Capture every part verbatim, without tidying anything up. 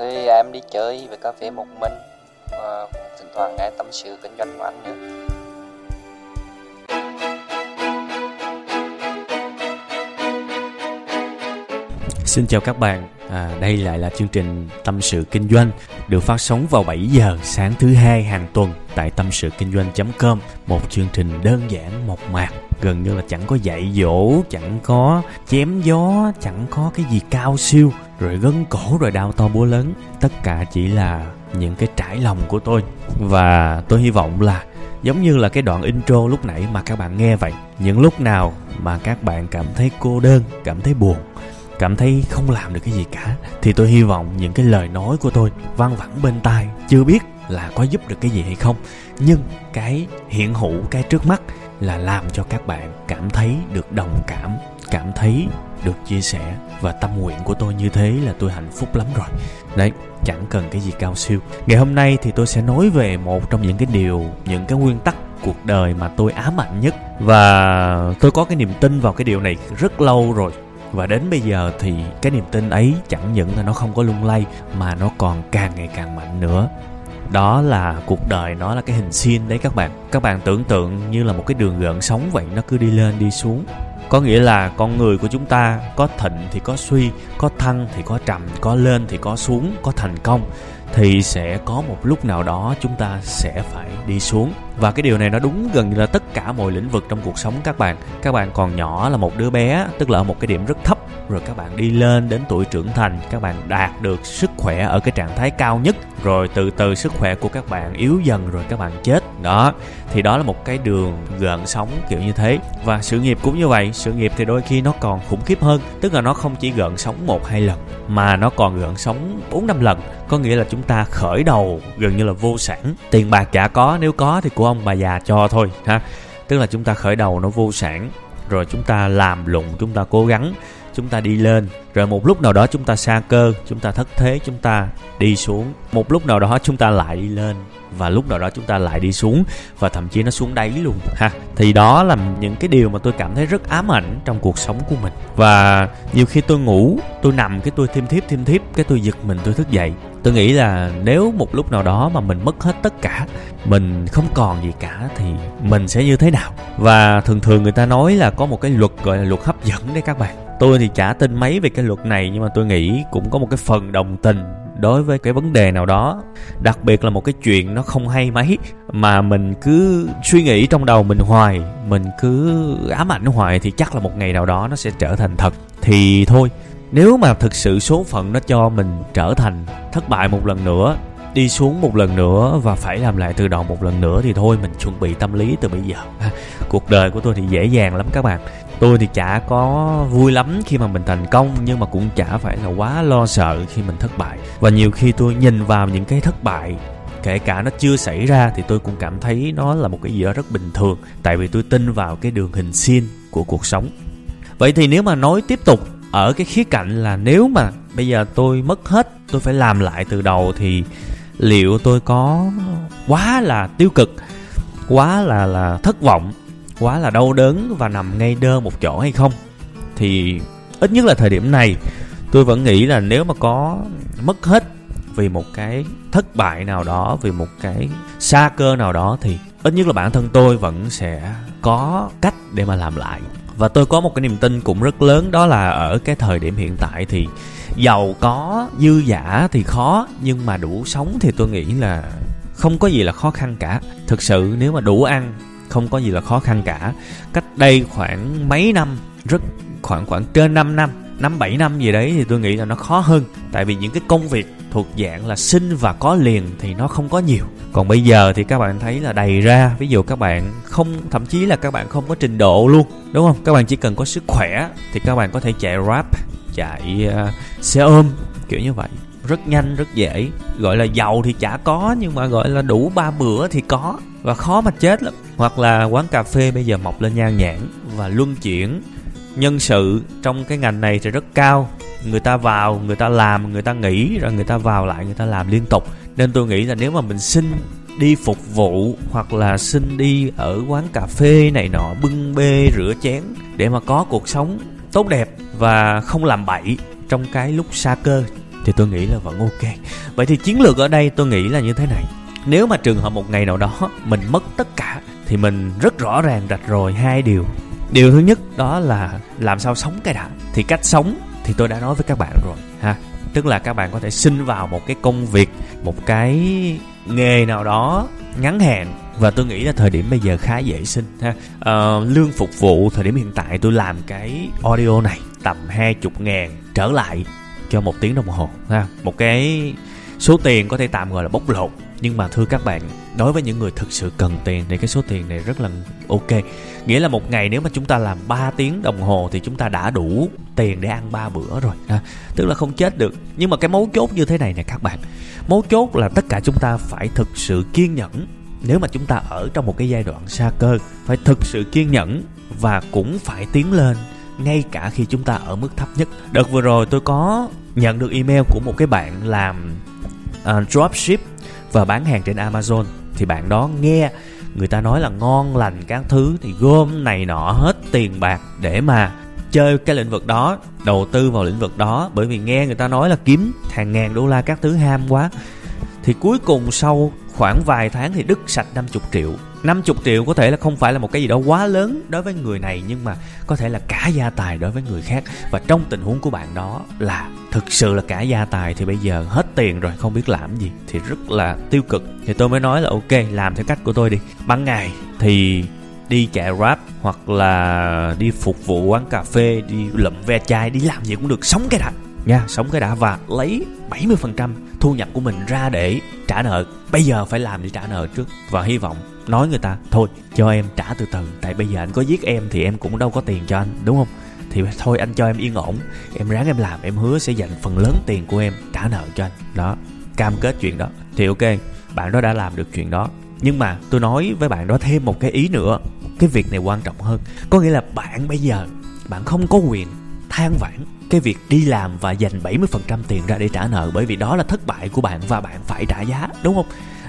Thì em đi chơi về cà phê một mình, và thỉnh thoảng nghe Tâm sự Kinh doanh của anh nữa. Xin chào các bạn, à, đây lại là chương trình Tâm sự Kinh doanh được phát sóng vào bảy giờ sáng thứ hai hàng tuần tại tâm sự kinh doanh chấm com. Một chương trình đơn giản, mộc mạc, gần như là chẳng có dạy dỗ, chẳng có chém gió, chẳng có cái gì cao siêu, rồi gân cổ, rồi đao to búa lớn. Tất cả chỉ là những cái trải lòng của tôi. Và tôi hy vọng là giống như là cái đoạn intro lúc nãy mà các bạn nghe vậy, những lúc nào mà các bạn cảm thấy cô đơn, cảm thấy buồn, cảm thấy không làm được cái gì cả, thì tôi hy vọng những cái lời nói của tôi văng vẳng bên tai, chưa biết là có giúp được cái gì hay không, nhưng cái hiện hữu, cái trước mắt là làm cho các bạn cảm thấy được đồng cảm, cảm thấy được chia sẻ. Và tâm nguyện của tôi như thế là tôi hạnh phúc lắm rồi. Đấy, chẳng cần cái gì cao siêu. Ngày hôm nay thì tôi sẽ nói về một trong những cái điều, những cái nguyên tắc cuộc đời mà tôi ám ảnh nhất. Và tôi có cái niềm tin vào cái điều này rất lâu rồi, và đến bây giờ thì cái niềm tin ấy chẳng những là nó không có lung lay mà nó còn càng ngày càng mạnh nữa. Đó là cuộc đời nó là cái hình sin đấy các bạn. Các bạn tưởng tượng như là một cái đường gợn sóng vậy, nó cứ đi lên đi xuống. Có nghĩa là con người của chúng ta có thịnh thì có suy, có thăng thì có trầm, có lên thì có xuống, có thành công thì sẽ có một lúc nào đó chúng ta sẽ phải đi xuống. Và cái điều này nó đúng gần như là tất cả mọi lĩnh vực trong cuộc sống các bạn. Các bạn còn nhỏ là một đứa bé, tức là ở một cái điểm rất thấp, rồi các bạn đi lên đến tuổi trưởng thành, các bạn đạt được sức khỏe ở cái trạng thái cao nhất, rồi từ từ sức khỏe của các bạn yếu dần, rồi các bạn chết. Đó, thì đó là một cái đường gợn sóng kiểu như thế. Và sự nghiệp cũng như vậy, sự nghiệp thì đôi khi nó còn khủng khiếp hơn, tức là nó không chỉ gợn sóng một hai lần mà nó còn gợn sóng bốn năm lần. Có nghĩa là chúng ta khởi đầu gần như là vô sản, tiền bạc chả có, nếu có thì của ông bà già cho thôi ha. Tức là chúng ta khởi đầu nó vô sản, rồi chúng ta làm lụng, chúng ta cố gắng, chúng ta đi lên, rồi một lúc nào đó chúng ta sa cơ, chúng ta thất thế, chúng ta đi xuống, một lúc nào đó chúng ta lại đi lên, và lúc nào đó chúng ta lại đi xuống, và thậm chí nó xuống đáy luôn ha. Thì đó là những cái điều mà tôi cảm thấy rất ám ảnh trong cuộc sống của mình. Và nhiều khi tôi ngủ, tôi nằm cái tôi thiêm thiếp thiêm thiếp cái tôi giật mình, tôi thức dậy. Tôi nghĩ là nếu một lúc nào đó mà mình mất hết tất cả, mình không còn gì cả thì mình sẽ như thế nào. Và thường thường người ta nói là có một cái luật gọi là luật hấp dẫn đấy các bạn. Tôi thì chả tin mấy về cái luật này, nhưng mà tôi nghĩ cũng có một cái phần đồng tình đối với cái vấn đề nào đó. Đặc biệt là một cái chuyện nó không hay mấy mà mình cứ suy nghĩ trong đầu mình hoài, mình cứ ám ảnh hoài, thì chắc là một ngày nào đó nó sẽ trở thành thật. Thì thôi, nếu mà thực sự số phận nó cho mình trở thành thất bại một lần nữa, đi xuống một lần nữa và phải làm lại từ đầu một lần nữa, thì thôi mình chuẩn bị tâm lý từ bây giờ. Cuộc đời của tôi thì dễ dàng lắm các bạn. Tôi thì chả có vui lắm khi mà mình thành công, nhưng mà cũng chả phải là quá lo sợ khi mình thất bại. Và nhiều khi tôi nhìn vào những cái thất bại, kể cả nó chưa xảy ra, thì tôi cũng cảm thấy nó là một cái gì đó rất bình thường, tại vì tôi tin vào cái đường hình sin của cuộc sống. Vậy thì nếu mà nói tiếp tục ở cái khía cạnh là nếu mà bây giờ tôi mất hết, tôi phải làm lại từ đầu, thì liệu tôi có quá là tiêu cực, quá là, là thất vọng, quá là đau đớn và nằm ngay đơ một chỗ hay không? Thì ít nhất là thời điểm này, tôi vẫn nghĩ là nếu mà có mất hết vì một cái thất bại nào đó, vì một cái sa cơ nào đó, thì ít nhất là bản thân tôi vẫn sẽ có cách để mà làm lại. Và tôi có một cái niềm tin cũng rất lớn, đó là ở cái thời điểm hiện tại thì giàu có, dư dả thì khó, nhưng mà đủ sống thì tôi nghĩ là không có gì là khó khăn cả. Thực sự nếu mà đủ ăn, không có gì là khó khăn cả. Cách đây khoảng mấy năm, rất khoảng khoảng trên năm năm, năm bảy năm gì đấy, thì tôi nghĩ là nó khó hơn. Tại vì những cái công việc thuộc dạng là xin và có liền thì nó không có nhiều. Còn bây giờ thì các bạn thấy là đầy ra. Ví dụ các bạn không, thậm chí là các bạn không có trình độ luôn, đúng không? Các bạn chỉ cần có sức khỏe thì các bạn có thể chạy Grab, chạy uh, xe ôm, kiểu như vậy. rất nhanh, rất dễ. Gọi là giàu thì chả có, nhưng mà gọi là đủ ba bữa thì có, và khó mà chết lắm. Hoặc là quán cà phê bây giờ mọc lên nhan nhản, và luân chuyển nhân sự trong cái ngành này thì rất cao. Người ta vào, người ta làm, người ta nghỉ, rồi người ta vào lại, người ta làm liên tục. Nên tôi nghĩ là nếu mà mình xin đi phục vụ, hoặc là xin đi ở quán cà phê này nọ, bưng bê, rửa chén, để mà có cuộc sống tốt đẹp và không làm bậy trong cái lúc sa cơ, thì tôi nghĩ là vẫn ok. Vậy thì chiến lược ở đây tôi nghĩ là như thế này. Nếu mà trường hợp một ngày nào đó mình mất tất cả, thì mình rất rõ ràng rạch ròi hai điều. Điều thứ nhất đó là làm sao sống cái đã. Thì cách sống thì tôi đã nói với các bạn rồi ha. Tức là các bạn có thể xin vào một cái công việc, một cái nghề nào đó ngắn hạn, và tôi nghĩ là thời điểm bây giờ khá dễ xin ha. À, lương phục vụ thời điểm hiện tại tôi làm cái audio này tầm hai mươi ngàn trở lại cho một tiếng đồng hồ ha. Một cái số tiền có thể tạm gọi là bốc lột, nhưng mà thưa các bạn, đối với những người thực sự cần tiền thì cái số tiền này rất là ok. Nghĩa là một ngày nếu mà chúng ta làm ba tiếng đồng hồ thì chúng ta đã đủ tiền để ăn ba bữa rồi ha. Tức là không chết được. Nhưng mà cái mấu chốt như thế này nè các bạn, mấu chốt là tất cả chúng ta phải thực sự kiên nhẫn. Nếu mà chúng ta ở trong một cái giai đoạn sa cơ, phải thực sự kiên nhẫn và cũng phải tiến lên ngay cả khi chúng ta ở mức thấp nhất. Đợt vừa rồi tôi có nhận được email của một cái bạn làm uh, dropship và bán hàng trên Amazon. Thì bạn đó nghe người ta nói là ngon lành các thứ, thì gom này nọ hết tiền bạc để mà chơi cái lĩnh vực đó, đầu tư vào lĩnh vực đó, bởi vì nghe người ta nói là kiếm hàng ngàn đô la các thứ, ham quá. Thì cuối cùng sau khoảng vài tháng thì đứt sạch năm mươi triệu. Năm mươi triệu có thể là không phải là một cái gì đó quá lớn đối với người này, nhưng mà có thể là cả gia tài đối với người khác. Và trong tình huống của bạn đó là thực sự là cả gia tài, thì bây giờ hết tiền rồi không biết làm gì, thì rất là tiêu cực. Thì tôi mới nói là ok, làm theo cách của tôi đi. Ban ngày thì đi chạy Grab, hoặc là đi phục vụ quán cà phê, đi lụm ve chai, đi làm gì cũng được, sống cái đã nha, sống cái đã, và lấy bảy mươi phần trăm thu nhập của mình ra để trả nợ. Bây giờ phải làm để trả nợ trước, và hy vọng nói người ta thôi cho em trả từ từ, tại bây giờ anh có giết em thì em cũng đâu có tiền cho anh, đúng không? Thì thôi anh cho em yên ổn, em ráng em làm, em hứa sẽ dành phần lớn tiền của em trả nợ cho anh đó, cam kết chuyện đó. Thì ok, bạn đó đã làm được chuyện đó. Nhưng mà tôi nói với bạn đó thêm một cái ý nữa, cái việc này quan trọng hơn. Có nghĩa là bạn bây giờ bạn không có quyền than vãn cái việc đi làm và dành bảy mươi phần trăm tiền ra để trả nợ, bởi vì đó là thất bại của bạn và bạn phải trả giá, đúng không?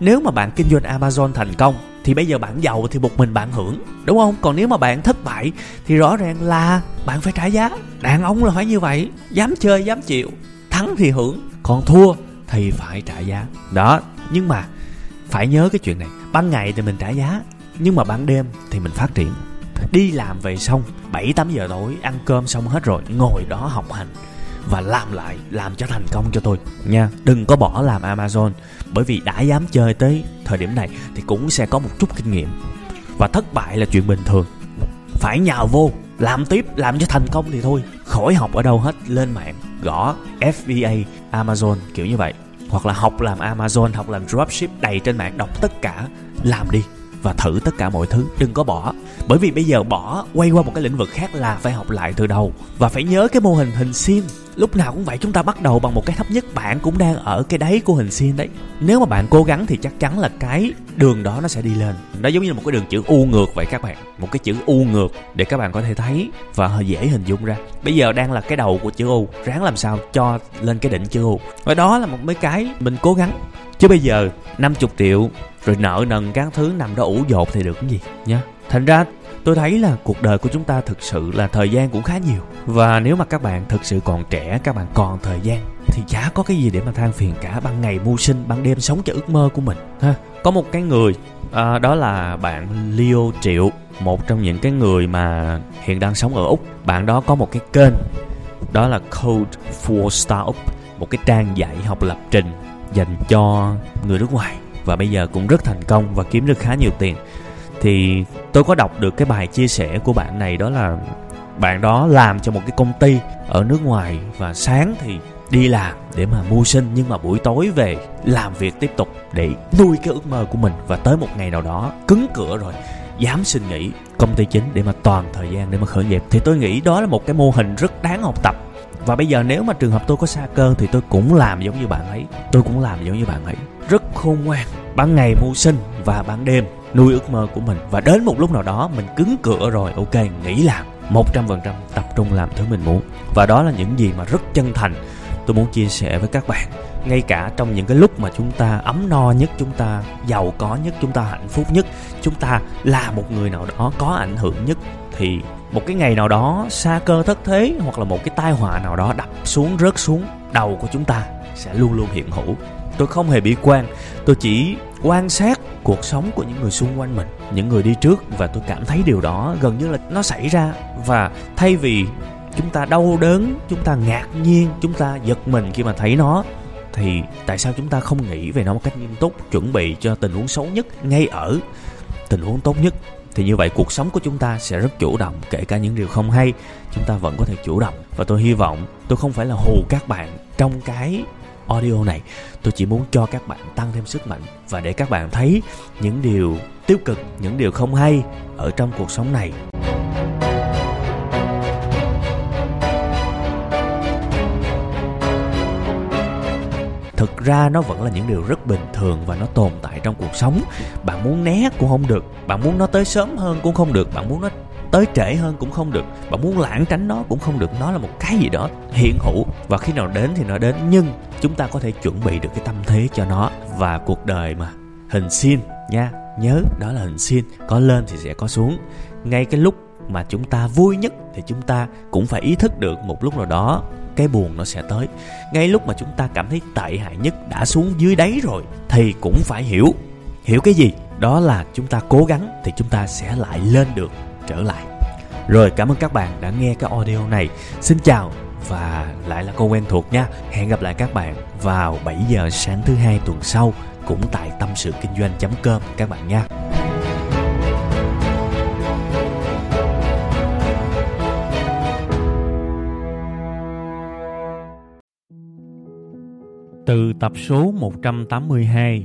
Nếu mà bạn kinh doanh Amazon thành công thì bây giờ bạn giàu thì một mình bạn hưởng, đúng không? Còn nếu mà bạn thất bại thì rõ ràng là bạn phải trả giá. Đàn ông là phải như vậy, dám chơi dám chịu, thắng thì hưởng, còn thua thì phải trả giá đó. Nhưng mà phải nhớ cái chuyện này, ban ngày thì mình trả giá, nhưng mà ban đêm thì mình phát triển. Đi làm về xong bảy tám giờ tối, ăn cơm xong hết rồi, ngồi đó học hành và làm lại, làm cho thành công cho tôi nha. Đừng có bỏ làm Amazon, bởi vì đã dám chơi tới thời điểm này thì cũng sẽ có một chút kinh nghiệm, và thất bại là chuyện bình thường. Phải nhào vô, làm tiếp, làm cho thành công thì thôi, khỏi học ở đâu hết. Lên mạng gõ ép bê a Amazon kiểu như vậy, hoặc là học làm Amazon, học làm dropship, đầy trên mạng, đọc tất cả, làm đi và thử tất cả mọi thứ. Đừng có bỏ, bởi vì bây giờ bỏ quay qua một cái lĩnh vực khác là phải học lại từ đầu. Và phải nhớ cái mô hình hình xiên, lúc nào cũng vậy, chúng ta bắt đầu bằng một cái thấp nhất, bạn cũng đang ở cái đáy của hình xiên đấy. Nếu mà bạn cố gắng thì chắc chắn là cái đường đó nó sẽ đi lên. Nó giống như một cái đường chữ U ngược vậy các bạn, một cái chữ U ngược để các bạn có thể thấy và dễ hình dung ra. Bây giờ đang là cái đầu của chữ U, ráng làm sao cho lên cái đỉnh chữ U, và đó là một mấy cái mình cố gắng. Chứ bây giờ năm mươi triệu rồi nợ nần các thứ nằm đó ủ dột thì được cái gì nha. Thành ra tôi thấy là cuộc đời của chúng ta thực sự là thời gian cũng khá nhiều. Và nếu mà các bạn thực sự còn trẻ, các bạn còn thời gian thì chả có cái gì để mà than phiền cả. Ban ngày mưu sinh, ban đêm sống cho ước mơ của mình ha. Có một cái người à, đó là bạn Leo Triệu, một trong những cái người mà hiện đang sống ở Úc. Bạn đó có một cái kênh đó là Code for Startup, một cái trang dạy học lập trình dành cho người nước ngoài, và bây giờ cũng rất thành công và kiếm được khá nhiều tiền. Thì tôi có đọc được cái bài chia sẻ của bạn này, đó là bạn đó làm cho một cái công ty ở nước ngoài, và sáng thì đi làm để mà mưu sinh, nhưng mà buổi tối về làm việc tiếp tục để nuôi cái ước mơ của mình. Và tới một ngày nào đó cứng cửa rồi, dám xin nghỉ công ty chính để mà toàn thời gian để mà khởi nghiệp. Thì tôi nghĩ đó là một cái mô hình rất đáng học tập. Và bây giờ nếu mà trường hợp tôi có sa cơ thì tôi cũng làm giống như bạn ấy. Tôi cũng làm giống như bạn ấy. Rất khôn ngoan. Ban ngày mưu sinh và ban đêm nuôi ước mơ của mình. Và đến một lúc nào đó mình cứng cựa rồi, ok, nghỉ làm. một trăm phần trăm tập trung làm thứ mình muốn. Và đó là những gì mà rất chân thành tôi muốn chia sẻ với các bạn. Ngay cả trong những cái lúc mà chúng ta ấm no nhất, chúng ta giàu có nhất, chúng ta hạnh phúc nhất, chúng ta là một người nào đó có ảnh hưởng nhất, thì một cái ngày nào đó sa cơ thất thế hoặc là một cái tai họa nào đó đập xuống, rớt xuống đầu của chúng ta sẽ luôn luôn hiện hữu. Tôi không hề bi quan, tôi chỉ quan sát cuộc sống của những người xung quanh mình, những người đi trước, và tôi cảm thấy điều đó gần như là nó xảy ra. Và thay vì chúng ta đau đớn, chúng ta ngạc nhiên, chúng ta giật mình khi mà thấy nó, thì tại sao chúng ta không nghĩ về nó một cách nghiêm túc, chuẩn bị cho tình huống xấu nhất ngay ở tình huống tốt nhất? Thì như vậy cuộc sống của chúng ta sẽ rất chủ động. Kể cả những điều không hay, chúng ta vẫn có thể chủ động. Và tôi hy vọng tôi không phải là hù các bạn trong cái audio này. Tôi chỉ muốn cho các bạn tăng thêm sức mạnh và để các bạn thấy những điều tiêu cực, những điều không hay ở trong cuộc sống này. Thực ra nó vẫn là những điều rất bình thường và nó tồn tại trong cuộc sống. Bạn muốn né cũng không được, bạn muốn nó tới sớm hơn cũng không được, bạn muốn nó tới trễ hơn cũng không được, bạn muốn lảng tránh nó cũng không được. Nó là một cái gì đó hiện hữu và khi nào đến thì nó đến, nhưng chúng ta có thể chuẩn bị được cái tâm thế cho nó. Và cuộc đời mà, hình sin nha, nhớ đó là hình sin, có lên thì sẽ có xuống. Ngay cái lúc mà chúng ta vui nhất thì chúng ta cũng phải ý thức được một lúc nào đó cái buồn nó sẽ tới. Ngay lúc mà chúng ta cảm thấy tệ hại nhất, đã xuống dưới đáy rồi, thì cũng phải hiểu. Hiểu cái gì? Đó là chúng ta cố gắng thì chúng ta sẽ lại lên được trở lại. Rồi, cảm ơn các bạn đã nghe cái audio này. Xin chào và lại là cô quen thuộc nha. Hẹn gặp lại các bạn vào bảy giờ sáng thứ hai tuần sau, cũng tại tâm sự kinh doanh chấm com các bạn nha. Từ tập số một trăm tám mươi hai,